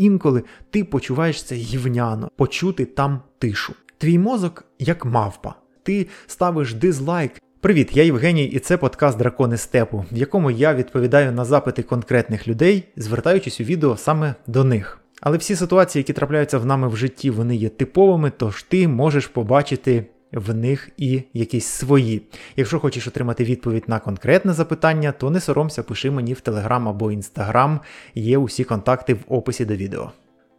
інколи ти почуваєшся гівняно, почути там тишу. Твій мозок як мавпа. Ти ставиш дизлайк. Привіт, я Євгеній і це подкаст «Дракони Степу», в якому я відповідаю на запити конкретних людей, звертаючись у відео саме до них. Але всі ситуації, які трапляються в нами в житті, вони є типовими, тож ти можеш побачити в них і якісь свої. Якщо хочеш отримати відповідь на конкретне запитання, то не соромся, пиши мені в Telegram або Instagram, є усі контакти в описі до відео.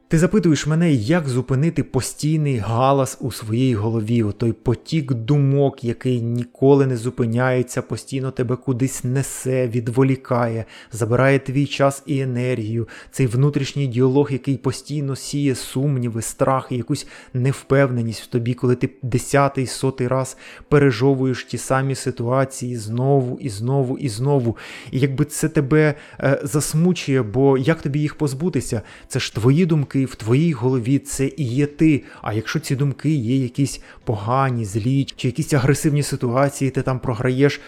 Ти запитуєш мене, як зупинити постійний галас у своїй голові, той потік думок, який ніколи не зупиняється, постійно тебе кудись несе, відволікає, забирає твій час і енергію, цей внутрішній діалог, який постійно сіє сумніви, страх і якусь невпевненість в тобі, коли ти 10-й, 100-й раз пережовуєш ті самі ситуації знову і знову і знову. І якби це тебе засмучує, бо як тобі їх позбутися? Це ж твої думки, в твоїй голові, це і є ти. А якщо ці думки є якісь погані, злі, чи якісь агресивні ситуації, ти там програєш,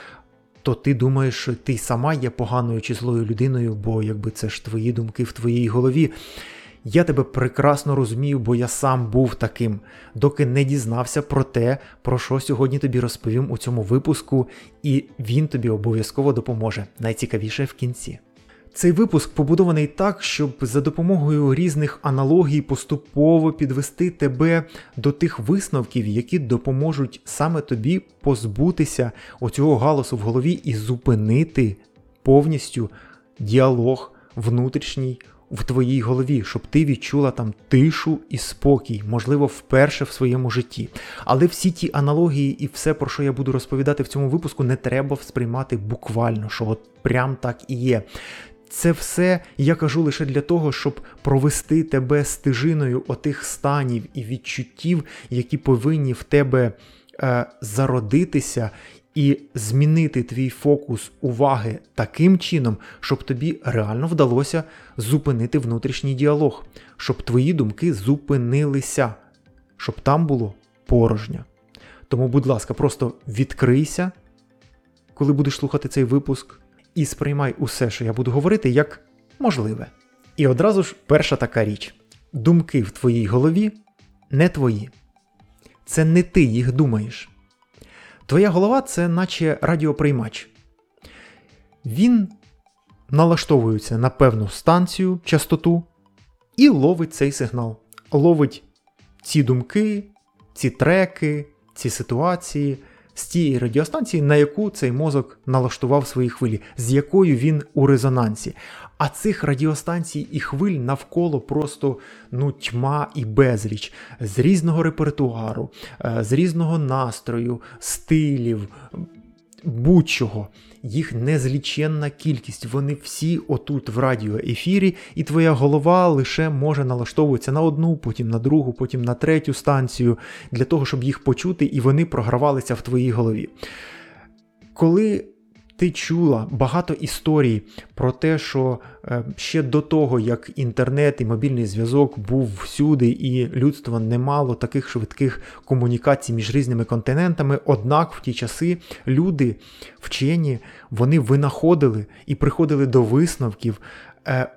то ти думаєш, що ти сама є поганою чи злою людиною, бо якби це ж твої думки в твоїй голові. Я тебе прекрасно розумію, бо я сам був таким, доки не дізнався про те, про що сьогодні тобі розповім у цьому випуску, і він тобі обов'язково допоможе. Найцікавіше в кінці. Цей випуск побудований так, щоб за допомогою різних аналогій поступово підвести тебе до тих висновків, які допоможуть саме тобі позбутися оцього галасу в голові і зупинити повністю діалог внутрішній в твоїй голові, щоб ти відчула там тишу і спокій, можливо, вперше в своєму житті. Але всі ті аналогії і все, про що я буду розповідати в цьому випуску, не треба сприймати буквально, що от прям так і є. Це все я кажу лише для того, щоб провести тебе стежиною отих станів і відчуттів, які повинні в тебе зародитися і змінити твій фокус уваги таким чином, щоб тобі реально вдалося зупинити внутрішній діалог, щоб твої думки зупинилися, щоб там було порожньо. Тому, будь ласка, просто відкрийся, коли будеш слухати цей випуск, і сприймай усе, що я буду говорити, як можливе. І одразу ж перша така річ. Думки в твоїй голові не твої. Це не ти їх думаєш. Твоя голова – це наче радіоприймач. Він налаштовується на певну станцію, частоту і ловить цей сигнал. Ловить ці думки, ці треки, ці ситуації – з тієї радіостанції, на яку цей мозок налаштував свої хвилі, з якою він у резонансі. А цих радіостанцій і хвиль навколо просто тьма і безліч. З різного репертуару, з різного настрою, стилів, будь-чого. Їх незліченна кількість, вони всі отут в радіоефірі, і твоя голова лише може налаштовуватися на одну, потім на другу, потім на третю станцію, для того, щоб їх почути, і вони програвалися в твоїй голові. Коли ти чула багато історій про те, що ще до того, як інтернет і мобільний зв'язок був всюди, і людство не мало таких швидких комунікацій між різними континентами, однак в ті часи люди, вчені, вони винаходили і приходили до висновків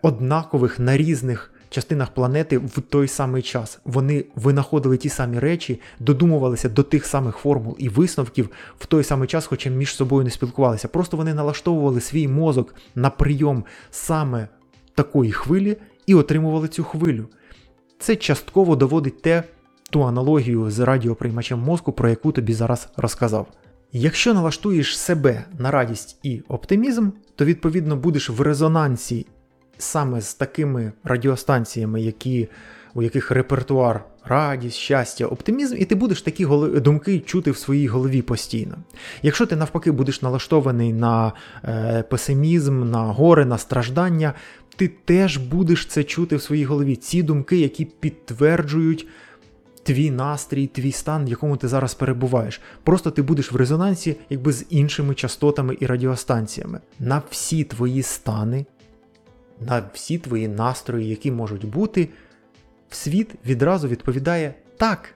однакових на різних частинах планети в той самий час. Вони винаходили ті самі речі, додумувалися до тих самих формул і висновків в той самий час, хоча між собою не спілкувалися. Просто вони налаштовували свій мозок на прийом саме такої хвилі і отримували цю хвилю. Це частково доводить ту аналогію з радіоприймачем мозку, про яку тобі зараз розказав. Якщо налаштуєш себе на радість і оптимізм, то відповідно будеш в резонансі саме з такими радіостанціями, у яких репертуар радість, щастя, оптимізм, і ти будеш такі думки чути в своїй голові постійно. Якщо ти навпаки будеш налаштований на песимізм, на горе, на страждання, ти теж будеш це чути в своїй голові. Ці думки, які підтверджують твій настрій, твій стан, в якому ти зараз перебуваєш. Просто ти будеш в резонансі якби з іншими частотами і радіостанціями. На всі твої стани, на всі твої настрої, які можуть бути, світ відразу відповідає «так,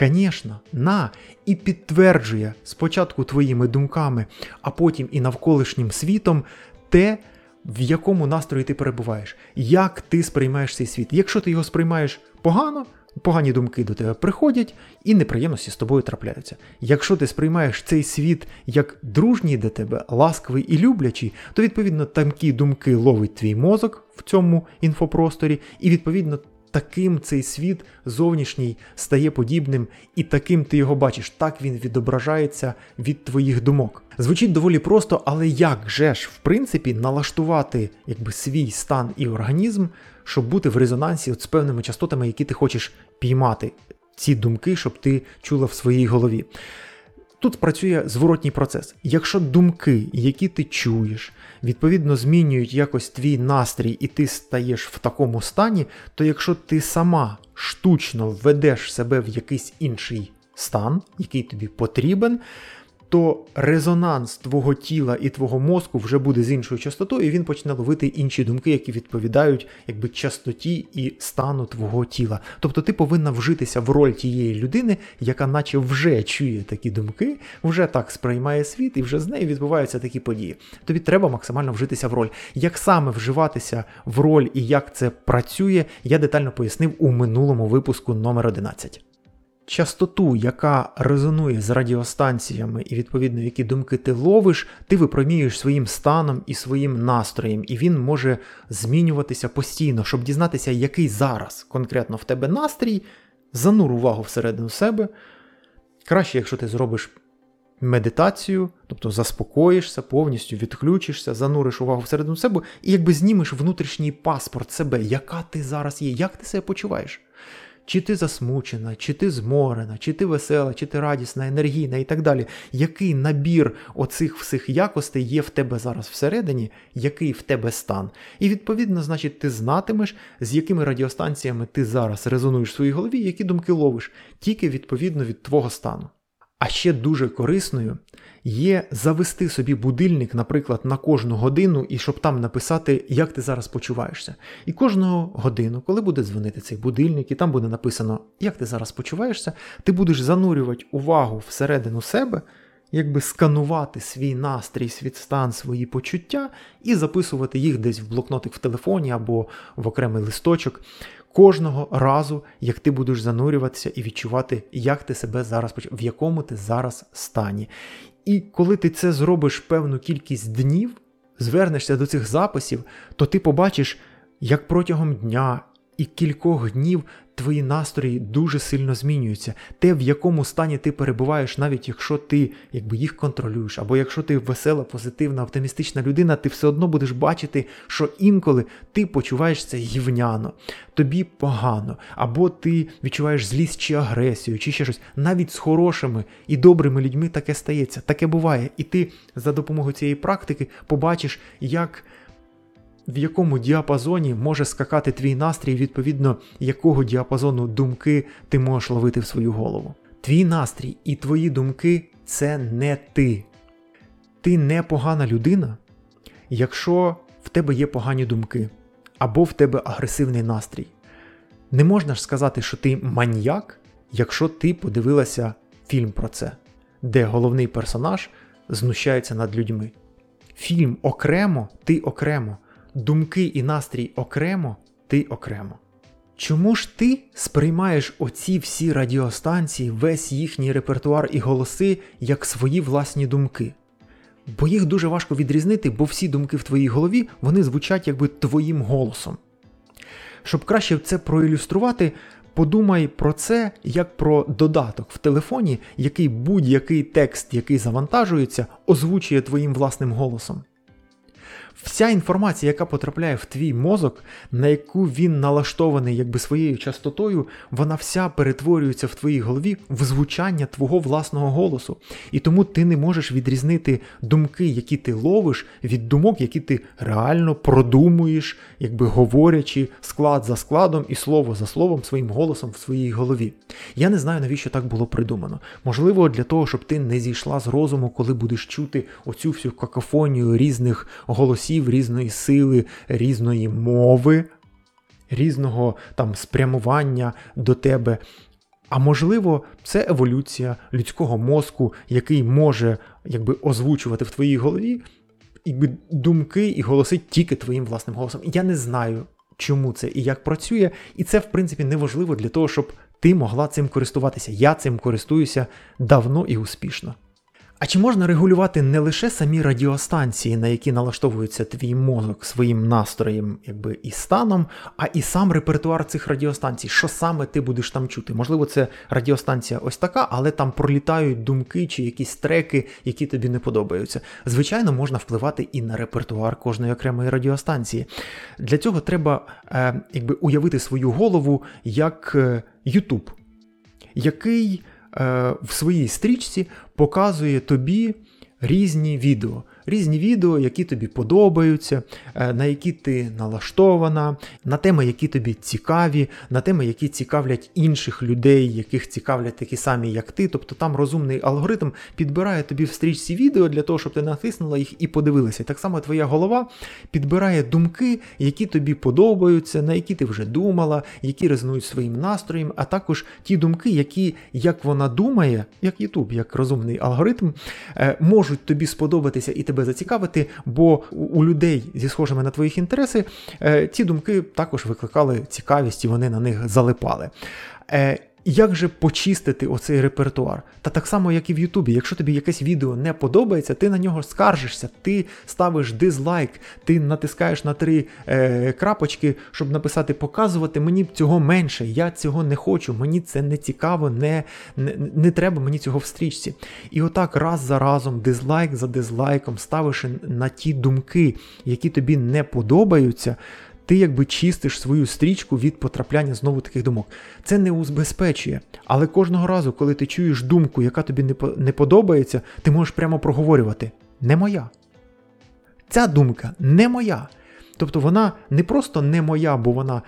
звісно, на» і підтверджує спочатку твоїми думками, а потім і навколишнім світом те, в якому настрої ти перебуваєш, як ти сприймаєш цей світ. Якщо ти його сприймаєш погано, погані думки до тебе приходять і неприємності з тобою трапляються. Якщо ти сприймаєш цей світ як дружній до тебе, ласкавий і люблячий, то, відповідно, тамкі думки ловить твій мозок в цьому інфопросторі, і, відповідно, таким цей світ зовнішній стає подібним, і таким ти його бачиш, так він відображається від твоїх думок. Звучить доволі просто, але як же ж, в принципі, налаштувати свій стан і організм, щоб бути в резонансі з певними частотами, які ти хочеш піймати, ці думки, щоб ти чула в своїй голові. Тут працює зворотній процес. Якщо думки, які ти чуєш, відповідно змінюють якось твій настрій і ти стаєш в такому стані, то якщо ти сама штучно введеш себе в якийсь інший стан, який тобі потрібен, то резонанс твого тіла і твого мозку вже буде з іншою частотою, і він почне ловити інші думки, які відповідають частоті і стану твого тіла. Тобто ти повинна вжитися в роль тієї людини, яка наче вже чує такі думки, вже так сприймає світ, і вже з нею відбуваються такі події. Тобі треба максимально вжитися в роль. Як саме вживатися в роль і як це працює, я детально пояснив у минулому випуску номер 11. Частоту, яка резонує з радіостанціями і, відповідно, які думки ти ловиш, ти випромінюєш своїм станом і своїм настроєм. І він може змінюватися постійно. Щоб дізнатися, який зараз конкретно в тебе настрій, занур увагу всередину себе. Краще, якщо ти зробиш медитацію, тобто заспокоїшся, повністю відключишся, зануриш увагу всередину себе і знімеш внутрішній паспорт себе, яка ти зараз є, як ти себе почуваєш. Чи ти засмучена, чи ти зморена, чи ти весела, чи ти радісна, енергійна і так далі. Який набір оцих всіх якостей є в тебе зараз всередині, який в тебе стан. І відповідно, значить, ти знатимеш, з якими радіостанціями ти зараз резонуєш в своїй голові, які думки ловиш, тільки відповідно від твого стану. А ще дуже корисною є завести собі будильник, наприклад, на кожну годину, і щоб там написати, як ти зараз почуваєшся. І кожну годину, коли буде дзвонити цей будильник, і там буде написано, як ти зараз почуваєшся, ти будеш занурювати увагу всередину себе, сканувати свій настрій, свій стан, свої почуття, і записувати їх десь в блокнотик в телефоні або в окремий листочок, кожного разу, як ти будеш занурюватися і відчувати, як ти себе зараз почуваєш, в якому ти зараз стані. І коли ти це зробиш певну кількість днів, звернешся до цих записів, то ти побачиш, як протягом дня і кількох днів твої настрої дуже сильно змінюються. Те, в якому стані ти перебуваєш, навіть якщо ти їх контролюєш, або якщо ти весела, позитивна, оптимістична людина, ти все одно будеш бачити, що інколи ти почуваєшся гівняно, тобі погано, або ти відчуваєш злість чи агресію, чи ще щось. Навіть з хорошими і добрими людьми таке стається, таке буває. І ти за допомогою цієї практики побачиш, в якому діапазоні може скакати твій настрій, відповідно, якого діапазону думки ти можеш ловити в свою голову. Твій настрій і твої думки – це не ти. Ти не погана людина, якщо в тебе є погані думки, або в тебе агресивний настрій. Не можна ж сказати, що ти маньяк, якщо ти подивилася фільм про це, де головний персонаж знущається над людьми. Фільм окремо, ти окремо. Думки і настрій окремо, ти окремо. Чому ж ти сприймаєш оці всі радіостанції, весь їхній репертуар і голоси, як свої власні думки? Бо їх дуже важко відрізнити, бо всі думки в твоїй голові, вони звучать твоїм голосом. Щоб краще це проілюструвати, подумай про це, як про додаток в телефоні, який будь-який текст, який завантажується, озвучує твоїм власним голосом. Вся інформація, яка потрапляє в твій мозок, на яку він налаштований своєю частотою, вона вся перетворюється в твоїй голові в звучання твого власного голосу. І тому ти не можеш відрізнити думки, які ти ловиш, від думок, які ти реально продумуєш, говорячи склад за складом і слово за словом своїм голосом в своїй голові. Я не знаю, навіщо так було придумано. Можливо, для того, щоб ти не зійшла з розуму, коли будеш чути оцю всю какофонію різних голосів, різної сили, різної мови, різного спрямування до тебе. А можливо, це еволюція людського мозку, який може озвучувати в твоїй голові якби, думки і голоси тільки твоїм власним голосом. І я не знаю, чому це і як працює. І це, в принципі, неважливо для того, щоб ти могла цим користуватися. Я цим користуюся давно і успішно. А чи можна регулювати не лише самі радіостанції, на які налаштовується твій мозок своїм настроєм якби, і станом, а і сам репертуар цих радіостанцій? Що саме ти будеш там чути? Можливо, це радіостанція ось така, але там пролітають думки чи якісь треки, які тобі не подобаються. Звичайно, можна впливати і на репертуар кожної окремої радіостанції. Для цього треба якби, уявити свою голову як YouTube, який в своїй стрічці показує тобі різні відео, які тобі подобаються, на які ти налаштована, на теми, які тобі цікаві, на теми, які цікавлять інших людей, яких цікавлять такі самі, як ти. Тобто там розумний алгоритм підбирає тобі в стрічці відео для того, щоб ти натиснула їх і подивилася. Так само твоя голова підбирає думки, які тобі подобаються, на які ти вже думала, які резонують своїм настроєм, а також ті думки, які, як вона думає, як YouTube, як розумний алгоритм, можуть тобі сподобатися і тебе зацікавити, бо у людей зі схожими на твоїх інтереси ці думки також викликали цікавість і вони на них залипали. Як же почистити оцей репертуар? Та так само, як і в Ютубі. Якщо тобі якесь відео не подобається, ти на нього скаржишся, ти ставиш дизлайк, ти натискаєш на 3 крапочки, щоб написати «показувати мені цього менше, я цього не хочу, мені це не цікаво, не треба мені цього в стрічці». І отак раз за разом, дизлайк за дизлайком, ставиш на ті думки, які тобі не подобаються, ти якби чистиш свою стрічку від потрапляння знову таких думок. Це не убезпечує, але кожного разу, коли ти чуєш думку, яка тобі не подобається, ти можеш прямо проговорювати «не моя». Ця думка «не моя». Тобто вона не просто «не моя», бо вона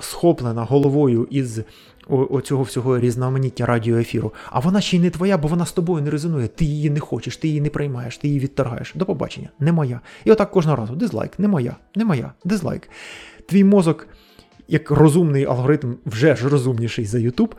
схоплена головою із оцього всього різноманіття радіоефіру, а вона ще й не твоя, бо вона з тобою не резонує, ти її не хочеш, ти її не приймаєш, ти її відторгаєш. До побачення, не моя. І отак кожного разу, дизлайк, не моя, не моя, дизлайк. Твій мозок, як розумний алгоритм, вже ж розумніший за YouTube,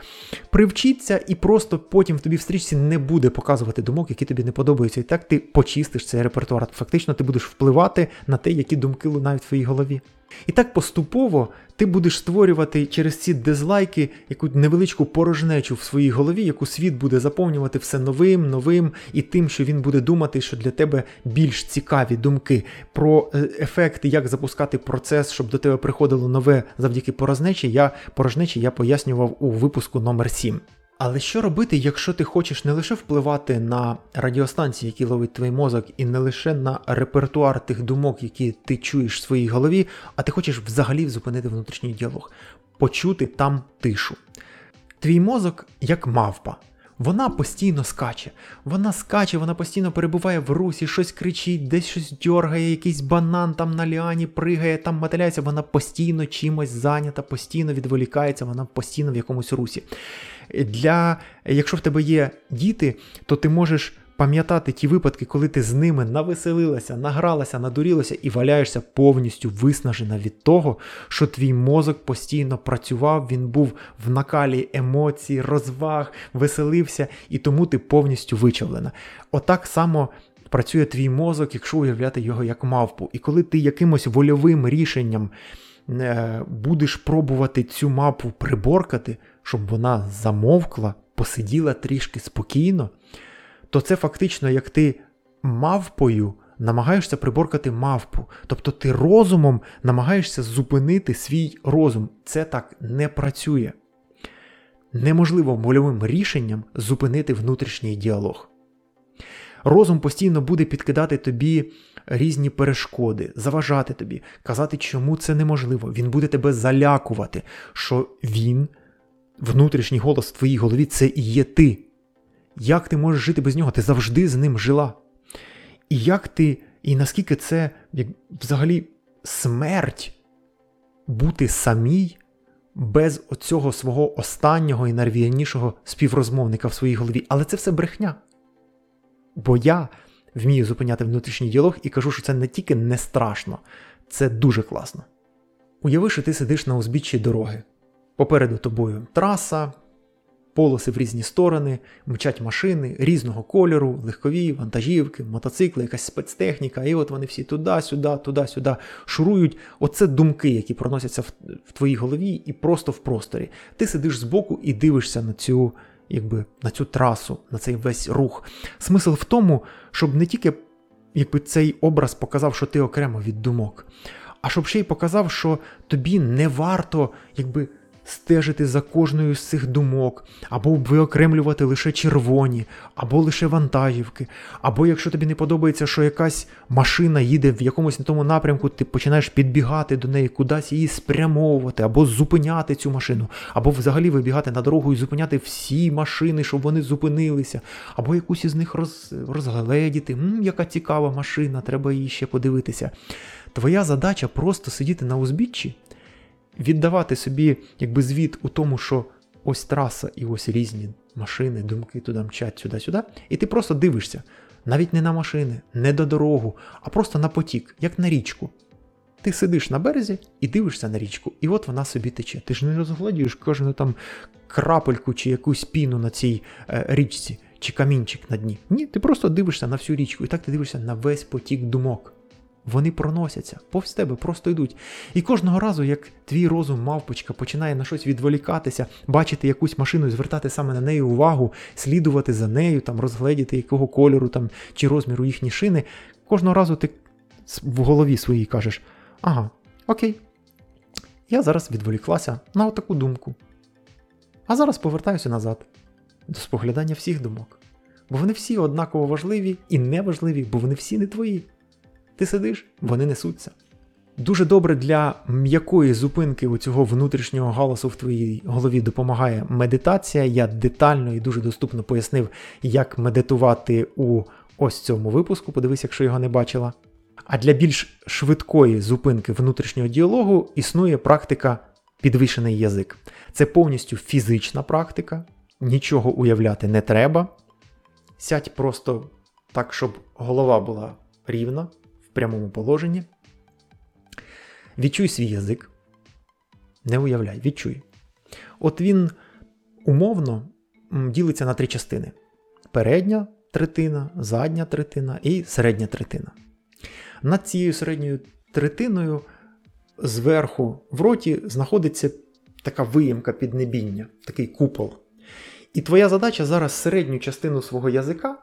привчиться і просто потім в тобі в стрічці не буде показувати думок, які тобі не подобаються. І так ти почистиш цей репертуар. Фактично ти будеш впливати на те, які думки лунають в твоїй голові. І так поступово ти будеш створювати через ці дизлайки яку невеличку порожнечу в своїй голові, яку світ буде заповнювати все новим і тим, що він буде думати, що для тебе більш цікаві думки про ефекти, як запускати процес, щоб до тебе приходило нове завдяки порожнечі, я пояснював у випуску номер 7. Але що робити, якщо ти хочеш не лише впливати на радіостанції, які ловить твій мозок, і не лише на репертуар тих думок, які ти чуєш в своїй голові, а ти хочеш взагалі зупинити внутрішній діалог, почути там тишу. Твій мозок як мавпа. Вона постійно скаче. Вона постійно перебуває в русі, щось кричить, десь щось дьоргає, якийсь банан там на ліані пригає, там мотиляється. Вона постійно чимось зайнята, постійно відволікається, вона постійно в якомусь русі. Якщо в тебе є діти, то ти можеш пам'ятати ті випадки, коли ти з ними навеселилася, награлася, надурілася і валяєшся повністю виснажена від того, що твій мозок постійно працював, він був в накалі емоцій, розваг, веселився і тому ти повністю вичавлена. Отак само працює твій мозок, якщо уявляти його як мавпу. І коли ти якимось вольовим рішенням будеш пробувати цю мавпу приборкати, щоб вона замовкла, посиділа трішки спокійно, то це фактично, як ти мавпою намагаєшся приборкати мавпу. Тобто ти розумом намагаєшся зупинити свій розум. Це так не працює. Неможливо вольовим рішенням зупинити внутрішній діалог. Розум постійно буде підкидати тобі різні перешкоди, заважати тобі, казати, чому це неможливо. Він буде тебе залякувати, що він, внутрішній голос в твоїй голові, це і є ти. Як ти можеш жити без нього? Ти завжди з ним жила. І наскільки це взагалі смерть бути самій без оцього свого останнього і найвірнішого співрозмовника в своїй голові. Але це все брехня. Бо я вмію зупиняти внутрішній діалог і кажу, що це не тільки не страшно, це дуже класно. Уяви, що ти сидиш на узбіччі дороги. Попереду тобою траса, полоси в різні сторони, мчать машини різного кольору, легкові, вантажівки, мотоцикли, якась спецтехніка, і от вони всі туди-сюди, туди-сюди шурують. Оце думки, які проносяться в твоїй голові і просто в просторі. Ти сидиш збоку і дивишся на цю, якби, на цю трасу, на цей весь рух. Смисл в тому, щоб не тільки якби, цей образ показав, що ти окремо від думок, а щоб ще й показав, що тобі не варто, якби, стежити за кожною з цих думок, або виокремлювати лише червоні, або лише вантажівки, або якщо тобі не подобається, що якась машина їде в якомусь не тому напрямку, ти починаєш підбігати до неї, кудись її спрямовувати, або зупиняти цю машину, або взагалі вибігати на дорогу і зупиняти всі машини, щоб вони зупинилися, або якусь із них розгледіти, яка цікава машина, треба її ще подивитися. Твоя задача просто сидіти на узбіччі, віддавати собі якби звіт у тому, що ось траса і ось різні машини, думки туди мчать, сюди-сюди, і ти просто дивишся, навіть не на машини, не до дорогу, а просто на потік, як на річку. Ти сидиш на березі і дивишся на річку, і от вона собі тече. Ти ж не розгладієш кожну там крапельку чи якусь піну на цій річці, чи камінчик на дні. Ні, ти просто дивишся на всю річку, і так ти дивишся на весь потік думок. Вони проносяться, повз тебе просто йдуть. І кожного разу, як твій розум мавпочка починає на щось відволікатися, бачити якусь машину, звертати саме на неї увагу, слідувати за нею, там, розгледіти якого кольору там, чи розміру їхні шини, кожного разу ти в голові своїй кажеш, ага, окей, я зараз відволіклася на отаку думку. А зараз повертаюся назад до споглядання всіх думок. Бо вони всі однаково важливі і неважливі, бо вони всі не твої. Ти сидиш, вони несуться. Дуже добре для м'якої зупинки оцього внутрішнього галасу в твоїй голові допомагає медитація. Я детально і дуже доступно пояснив, як медитувати у ось цьому випуску. Подивись, якщо його не бачила. А для більш швидкої зупинки внутрішнього діалогу існує практика «Підвішений язик». Це повністю фізична практика, нічого уявляти не треба. Сядь просто так, щоб голова була рівна. В прямому положенні. Відчуй свій язик. Не уявляй, відчуй. От він умовно ділиться на три частини. Передня третина, задня третина і середня третина. Над цією середньою третиною зверху в роті знаходиться така виємка піднебіння, такий купол. І твоя задача зараз середню частину свого язика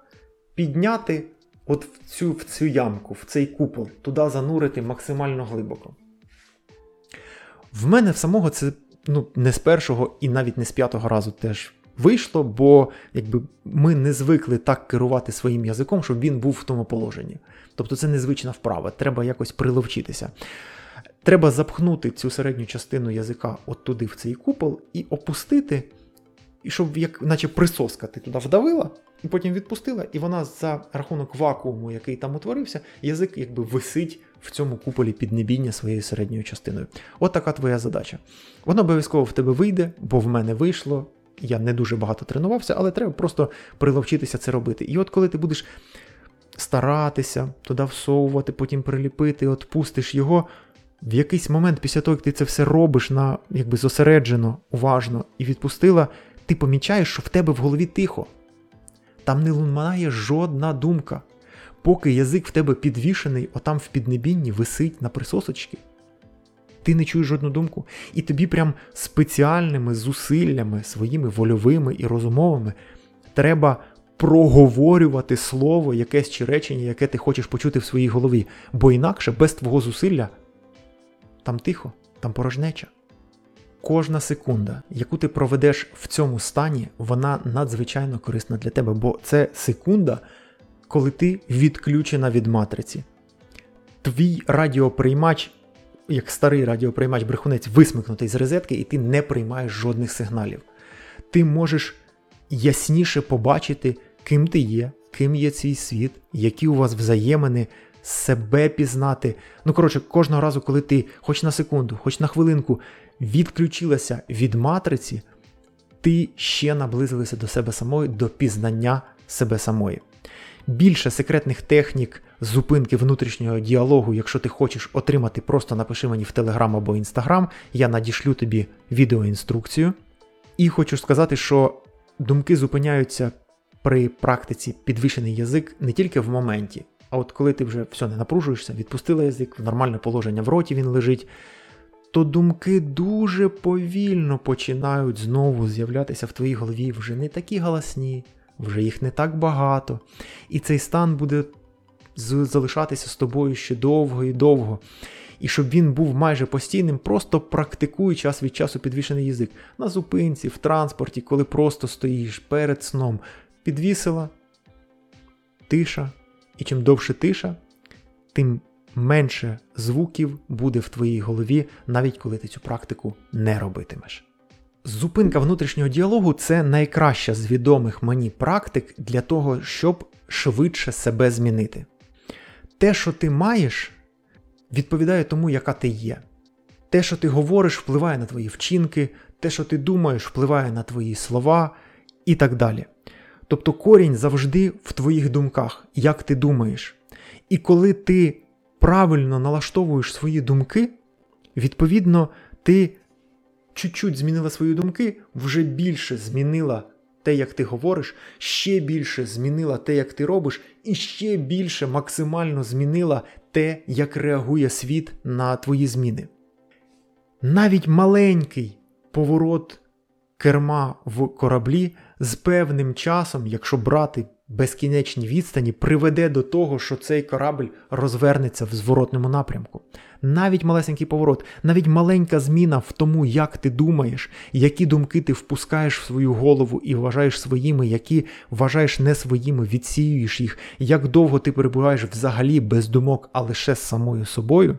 підняти от в цю ямку, в цей купол, туди занурити максимально глибоко. В мене в самого це не з першого і навіть не з п'ятого разу теж вийшло, бо якби, ми не звикли так керувати своїм язиком, щоб він був в тому положенні. Тобто це незвична вправа, треба якось приловчитися. Треба запхнути цю середню частину язика от туди в цей купол і опустити, і щоб як, наче присоска ти туди вдавила, і потім відпустила, і вона за рахунок вакууму, який там утворився, язик якби висить в цьому куполі піднебіння своєю середньою частиною. От така твоя задача. Воно обов'язково в тебе вийде, бо в мене вийшло, я не дуже багато тренувався, але треба просто приловчитися це робити. І от коли ти будеш старатися туди всовувати, потім приліпити, отпустиш його, в якийсь момент після того, як ти це все робиш на якби зосереджено, уважно і відпустила, ти помічаєш, що в тебе в голові тихо. Там не лунає жодна думка. Поки язик в тебе підвішений, отам в піднебінні висить на присосочці, ти не чуєш жодну думку. І тобі прям спеціальними зусиллями, своїми вольовими і розумовими, треба проговорювати слово, якесь чи речення, яке ти хочеш почути в своїй голові. Бо інакше, без твого зусилля, там тихо, там порожнеча. Кожна секунда, яку ти проведеш в цьому стані, вона надзвичайно корисна для тебе, бо це секунда, коли ти відключена від матриці. Твій радіоприймач, як старий радіоприймач-брехунець, висмикнутий з розетки, і ти не приймаєш жодних сигналів. Ти можеш ясніше побачити, ким ти є, ким є цей світ, які у вас взаємини, себе пізнати. Кожного разу, коли ти хоч на секунду, хоч на хвилинку відключилася від матриці, ти ще наблизилася до себе самої, до пізнання себе самої. Більше секретних технік зупинки внутрішнього діалогу, якщо ти хочеш отримати, просто напиши мені в Telegram або Instagram, я надішлю тобі відеоінструкцію. І хочу сказати, що Думки зупиняються при практиці підвішений язик не тільки в моменті, а от коли ти вже все не напружуєшся, відпустила язик, в нормальне положення в роті він лежить, то думки дуже повільно починають знову з'являтися в твоїй голові, вже не такі голосні, вже їх не так багато. І цей стан буде залишатися з тобою ще довго і довго. І щоб він був майже постійним, просто практикуй час від часу підвішений язик. На зупинці, в транспорті, коли просто стоїш перед сном. Підвісила, тиша. І чим довше тиша, тим менше звуків буде в твоїй голові, навіть коли ти цю практику не робитимеш. Зупинка внутрішнього діалогу – це найкраща з відомих мені практик для того, щоб швидше себе змінити. Те, що ти маєш, відповідає тому, яка ти є. Те, що ти говориш, впливає на твої вчинки, те, що ти думаєш, впливає на твої слова і так далі. Тобто корінь завжди в твоїх думках, як ти думаєш. І коли ти правильно налаштовуєш свої думки, відповідно, ти чуть-чуть змінила свої думки, вже більше змінила те, як ти говориш, ще більше змінила те, як ти робиш, і ще більше максимально змінила те, як реагує світ на твої зміни. Навіть маленький поворот керма в кораблі з певним часом, якщо брати безкінечні відстані, приведе до того, що цей корабль розвернеться в зворотному напрямку. Навіть малесенький поворот, навіть маленька зміна в тому, як ти думаєш, які думки ти впускаєш в свою голову і вважаєш своїми, які вважаєш не своїми, відсіюєш їх, як довго ти перебуваєш взагалі без думок, а лише з самою собою,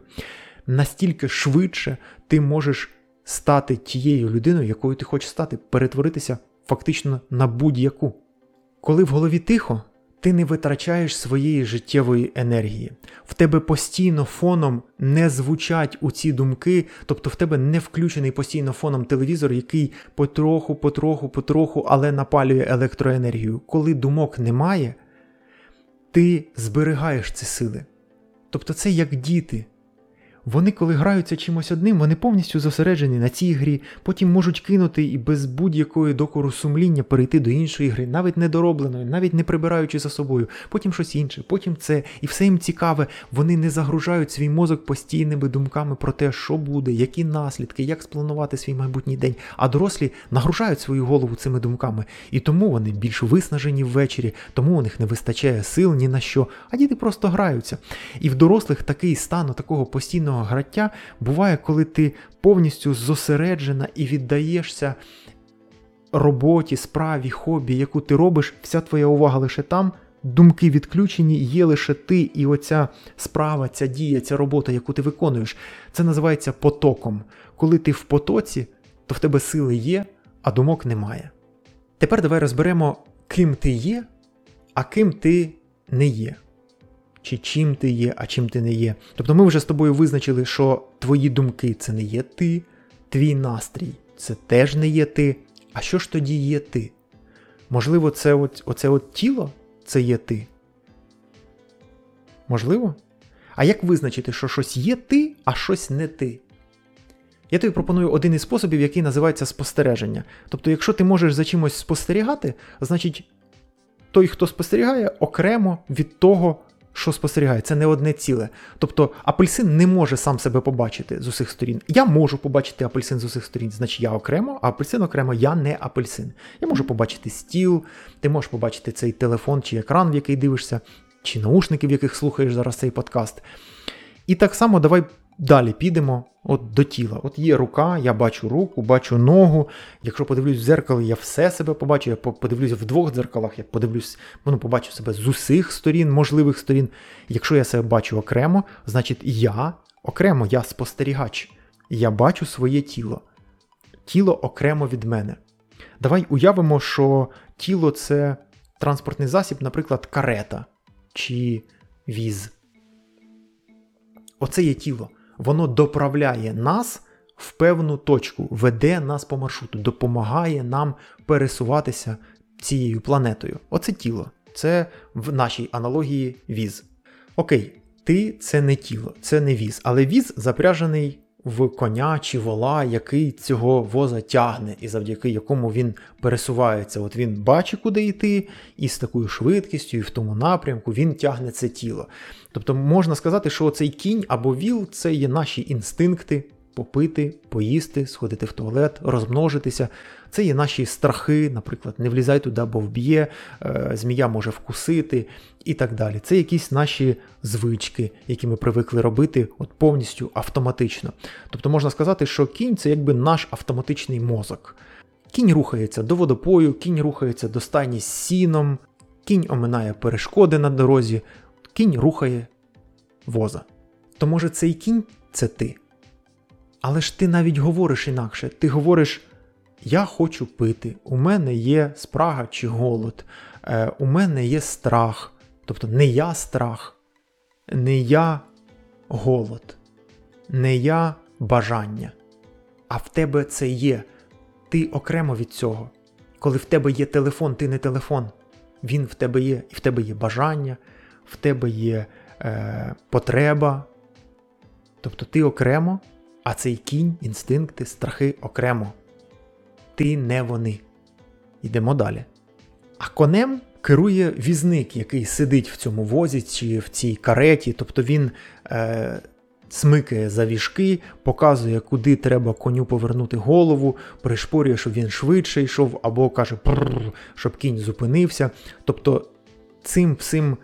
настільки швидше ти можеш стати тією людиною, якою ти хочеш стати, перетворитися фактично на будь-яку. Коли в голові тихо, ти не витрачаєш своєї життєвої енергії. В тебе постійно фоном не звучать у ці думки, тобто в тебе не включений постійно фоном телевізор, який потроху, але напалює електроенергію. Коли думок немає, ти зберігаєш ці сили. Тобто це як діти. Вони, коли граються чимось одним, вони повністю зосереджені на цій грі, потім можуть кинути і без будь-якої докору сумління перейти до іншої гри, навіть недоробленої, навіть не прибираючи за собою, потім щось інше, потім це, і все їм цікаве, вони не загружають свій мозок постійними думками про те, що буде, які наслідки, як спланувати свій майбутній день, а дорослі нагружають свою голову цими думками, і тому вони більш виснажені ввечері, тому у них не вистачає сил ні на що, а діти просто граються. І в дорослих такий стан, такого постійного граття буває, коли ти повністю зосереджена і віддаєшся роботі, справі, хобі, яку ти робиш, вся твоя увага лише там, думки відключені, є лише ти і оця справа, ця дія, ця робота, яку ти виконуєш. Це називається потоком. Коли ти в потоці, то в тебе сили є, а думок немає. Тепер давай розберемо, ким ти є, а ким ти не є. Чи чим ти є, а чим ти не є. Тобто ми вже з тобою визначили, що твої думки – це не є ти, твій настрій – це теж не є ти. А що ж тоді є ти? Можливо, це оце тіло – це є ти? Можливо? А як визначити, що щось є ти, а щось не ти? Я тобі пропоную один із способів, який називається спостереження. Тобто якщо ти можеш за чимось спостерігати, значить той, хто спостерігає, окремо від того, що спостерігає, це не одне ціле. Тобто апельсин не може сам себе побачити з усіх сторін. Я можу побачити апельсин з усіх сторін, значить я окремо, а апельсин окремо, я не апельсин. Я можу побачити стіл, ти можеш побачити цей телефон чи екран, в який дивишся, чи наушники, в яких слухаєш зараз цей подкаст. І так само давай далі підемо до тіла. От є рука, я бачу руку, бачу ногу. Якщо подивлюсь в дзеркало, я все себе побачу. Я подивлюсь в двох дзеркалах, я подивлюсь, побачу себе з усіх сторін, можливих сторін. Якщо я себе бачу окремо, значить я окремо, я спостерігач. Я бачу своє тіло. Тіло окремо від мене. Давай уявимо, що тіло – це транспортний засіб, наприклад, карета чи віз. Оце є тіло. Воно доправляє нас в певну точку, веде нас по маршруту, допомагає нам пересуватися цією планетою. Оце тіло. Це в нашій аналогії віз. Окей, ти – це не тіло, це не віз, але віз запряжений в коня чи вола, який цього воза тягне і завдяки якому він пересувається. От він бачить, куди йти, і з такою швидкістю, і в тому напрямку він тягне це тіло. Тобто можна сказати, що цей кінь або віл – це є наші інстинкти попити, поїсти, сходити в туалет, розмножитися. Це є наші страхи, наприклад, не влізай туди, бо вб'є, змія може вкусити і так далі. Це якісь наші звички, які ми привикли робити от повністю автоматично. Тобто можна сказати, що кінь – це якби наш автоматичний мозок. Кінь рухається до водопою, кінь рухається до стайні з сіном, кінь оминає перешкоди на дорозі, кінь рухає воза. То може цей кінь – це ти? Але ж ти навіть говориш інакше. Ти говориш: я хочу пити, у мене є спрага чи голод, у мене є страх. Тобто не я страх, не я голод, не я бажання. А в тебе це є. Ти окремо від цього. Коли в тебе є телефон, ти не телефон. Він в тебе є. І в тебе є бажання, в тебе є потреба. Тобто ти окремо. А цей кінь, інстинкти, страхи окремо. Ти не вони. Йдемо далі. А конем керує візник, який сидить в цьому возі чи в цій кареті. Тобто він смикає за віжки, показує, куди треба коню повернути голову, пришпорює, щоб він швидше йшов, або каже «прррр», щоб кінь зупинився. Тобто цим всім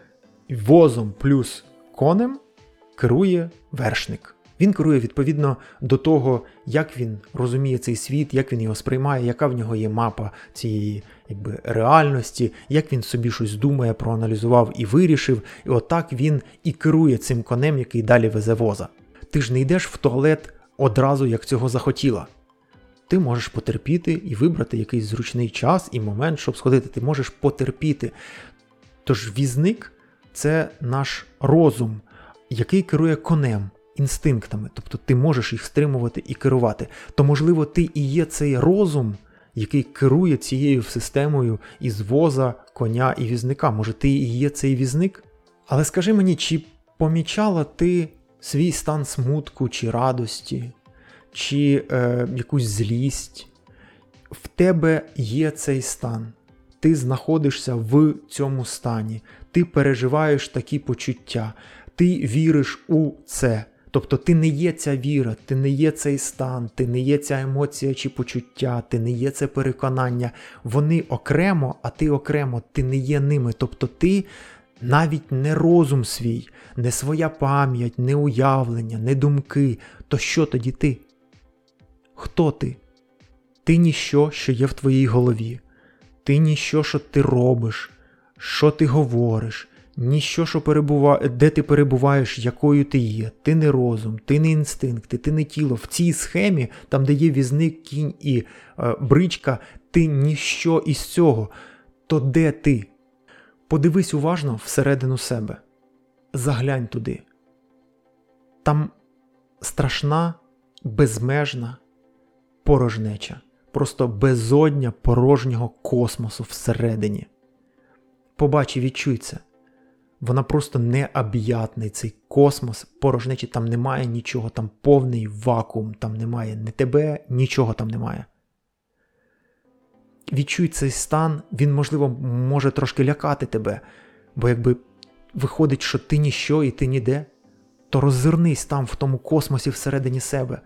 возом плюс конем керує вершник. Він керує відповідно до того, як він розуміє цей світ, як він його сприймає, яка в нього є мапа цієї реальності, як він собі щось думає, проаналізував і вирішив. І отак він і керує цим конем, який далі везе воза. Ти ж не йдеш в туалет одразу, як цього захотіла. Ти можеш потерпіти і вибрати якийсь зручний час і момент, щоб сходити. Ти можеш потерпіти. Тож візник – це наш розум, який керує конем. Інстинктами, тобто ти можеш їх стримувати і керувати. То, можливо, ти і є цей розум, який керує цією системою із воза, коня і візника. Може, ти і є цей візник? Але скажи мені, чи помічала ти свій стан смутку чи радості, чи якусь злість? В тебе є цей стан. Ти знаходишся в цьому стані. Ти переживаєш такі почуття. Ти віриш у це. Тобто ти не є ця віра, ти не є цей стан, ти не є ця емоція чи почуття, ти не є це переконання. Вони окремо, а ти окремо, ти не є ними. Тобто ти навіть не розум свій, не своя пам'ять, не уявлення, не думки. То що тоді ти? Хто ти? Ти ніщо, що є в твоїй голові. Ти ніщо, що ти робиш, що ти говориш. Ніщо, що де ти перебуваєш, якою ти є. Ти не розум, ти не інстинкти, ти не тіло. В цій схемі, там де є візник, кінь і бричка, ти ніщо із цього. То де ти? Подивись уважно всередину себе. Заглянь туди. Там страшна, безмежна порожнеча. Просто безодня порожнього космосу всередині. Побач і відчуй це. Вона просто необ'ятний, цей космос, порожнечі, там немає нічого, там повний вакуум, там немає не тебе, нічого там немає. Відчуй цей стан, він, можливо, може трошки лякати тебе, бо якби виходить, що ти ніщо і ти ніде, то роззирнись там в тому космосі всередині себе,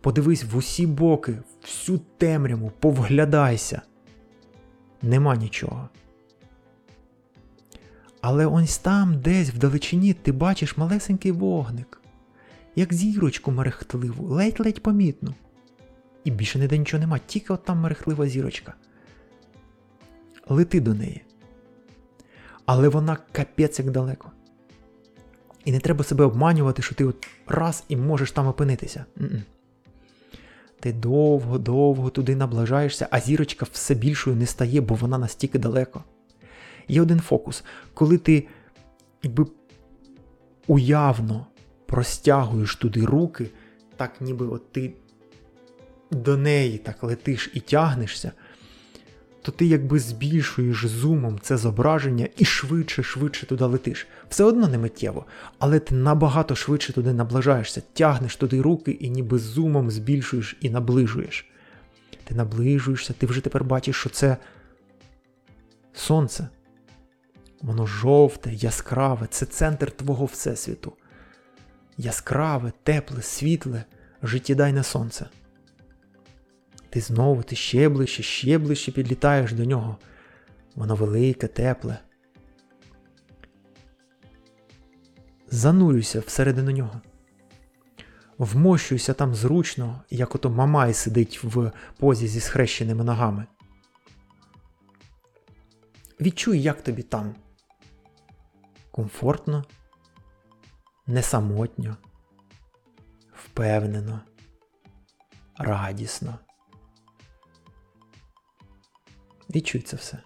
подивись в усі боки, всю темряву, повглядайся. Нема нічого. Але ось там, десь вдалечині, ти бачиш малесенький вогник, як зірочку мерехтливу, ледь-ледь помітну. І більше ніде нічого нема, тільки от там мерехтлива зірочка. Лети до неї. Але вона капець як далеко. І не треба себе обманювати, що ти от раз і можеш там опинитися. Ти довго-довго туди наближаєшся, а зірочка все більшою не стає, бо вона настільки далеко. Є один фокус, коли ти уявно простягуєш туди руки, так ніби от ти до неї так летиш і тягнешся, то ти якби збільшуєш зумом це зображення і швидше туди летиш. Все одно не миттєво, але ти набагато швидше туди наближаєшся, тягнеш туди руки і ніби зумом збільшуєш і наближуєш. Ти наближуєшся, ти вже тепер бачиш, що це сонце. Воно жовте, яскраве, це центр твого всесвіту. Яскраве, тепле, світле, життєдайне сонце. Ти знову, ти ще ближче підлітаєш до нього. Воно велике, тепле. Занурюйся всередину нього. Вмощуйся там зручно, як ото Мамай сидить в позі зі схрещеними ногами. Відчуй, як тобі там. Комфортно, несамотньо, впевнено, радісно. Відчуй це все.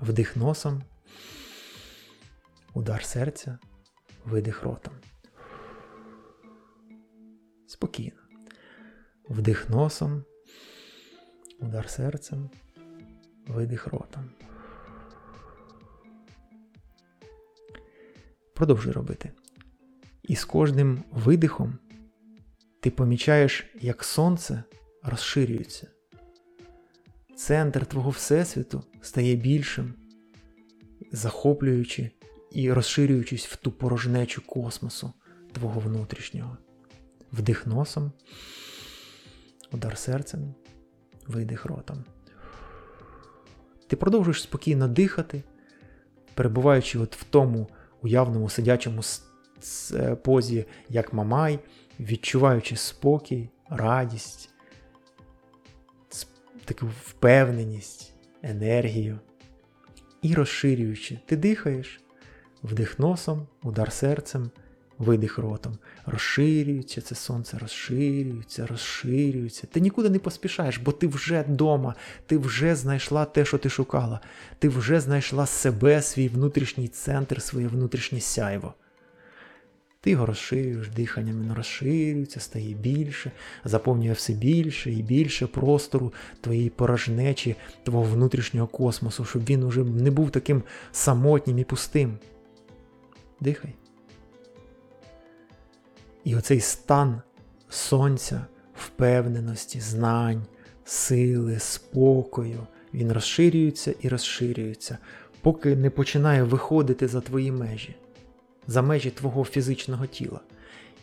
Вдих носом, удар серця, видих ротом. Спокійно. Вдих носом, удар серцем, видих ротом. Продовжуй робити. І з кожним видихом ти помічаєш, як сонце розширюється. Центр твого всесвіту стає більшим, захоплюючи і розширюючись в ту порожнечу космосу твого внутрішнього. Вдих носом, удар серцем, видих ротом. Ти продовжуєш спокійно дихати, перебуваючи от в тому уявному сидячому позі, як Мамай, відчуваючи спокій, радість, таку впевненість, енергію і розширюючи. Ти дихаєш, вдих носом, удар серцем, видих ротом. Розширюється це сонце, розширюється. Ти нікуди не поспішаєш, бо ти вже вдома, ти вже знайшла те, що ти шукала. Ти вже знайшла себе, свій внутрішній центр, своє внутрішнє сяйво. Ти його розширюєш диханням, він розширюється, стає більше, заповнює все більше і більше простору твоєї порожнечі, твого внутрішнього космосу, щоб він уже не був таким самотнім і пустим. Дихай. І оцей стан сонця, впевненості, знань, сили, спокою, він розширюється і розширюється, поки не починає виходити за твої межі, за межі твого фізичного тіла.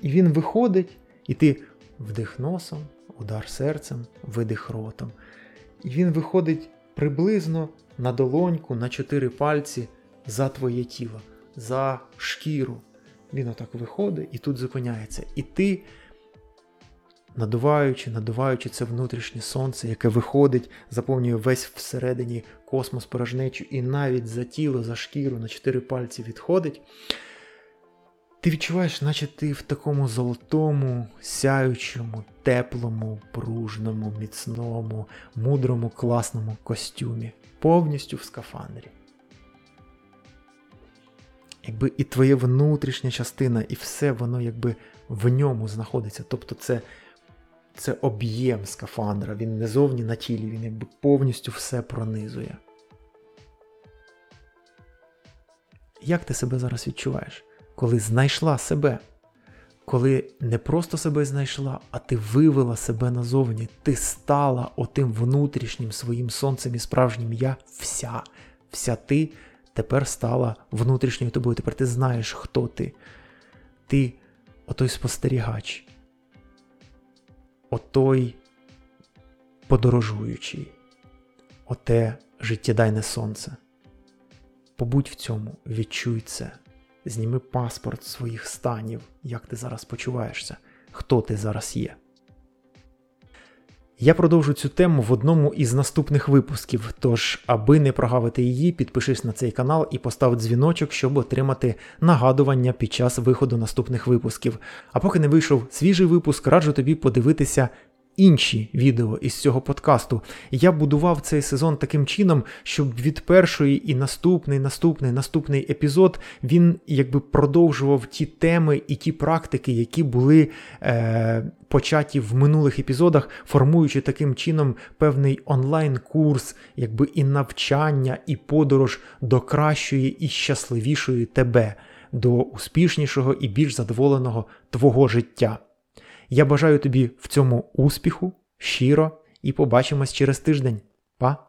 І він виходить, і ти вдих носом, удар серцем, видих ротом. І він виходить приблизно на долоньку, на 4 пальці за твоє тіло, за шкіру. Він отак виходить і тут зупиняється. І ти, надуваючи це внутрішнє сонце, яке виходить, заповнює весь всередині космос порожнечу і навіть за тіло, за шкіру на 4 пальці відходить, ти відчуваєш, наче ти в такому золотому, сяючому, теплому, пружному, міцному, мудрому, класному костюмі, повністю в скафандрі. Якби і твоя внутрішня частина, і все воно якби в ньому знаходиться. Тобто це об'єм скафандра, він не зовні на тілі, він якби повністю все пронизує. Як ти себе зараз відчуваєш, коли знайшла себе? Коли не просто себе знайшла, а ти вивела себе назовні, ти стала отим внутрішнім своїм сонцем і справжнім я вся ти, тепер стала внутрішньою тобою, тепер ти знаєш, хто ти. Ти отой спостерігач, отой подорожуючий, оте життєдайне сонце. Побудь в цьому, відчуй це, зніми паспорт своїх станів, як ти зараз почуваєшся, хто ти зараз є. Я продовжу цю тему в одному із наступних випусків, тож, аби не прогавити її, підпишись на цей канал і постав дзвіночок, щоб отримати нагадування під час виходу наступних випусків. А поки не вийшов свіжий випуск, раджу тобі подивитися інші відео із цього подкасту. Я будував цей сезон таким чином, щоб від першої і наступний епізод він якби продовжував ті теми і ті практики, які були початі в минулих епізодах, формуючи таким чином певний онлайн-курс, якби і навчання, і подорож до кращої і щасливішої тебе, до успішнішого і більш задоволеного твого життя. Я бажаю тобі в цьому успіху, щиро, і побачимось через тиждень. Па!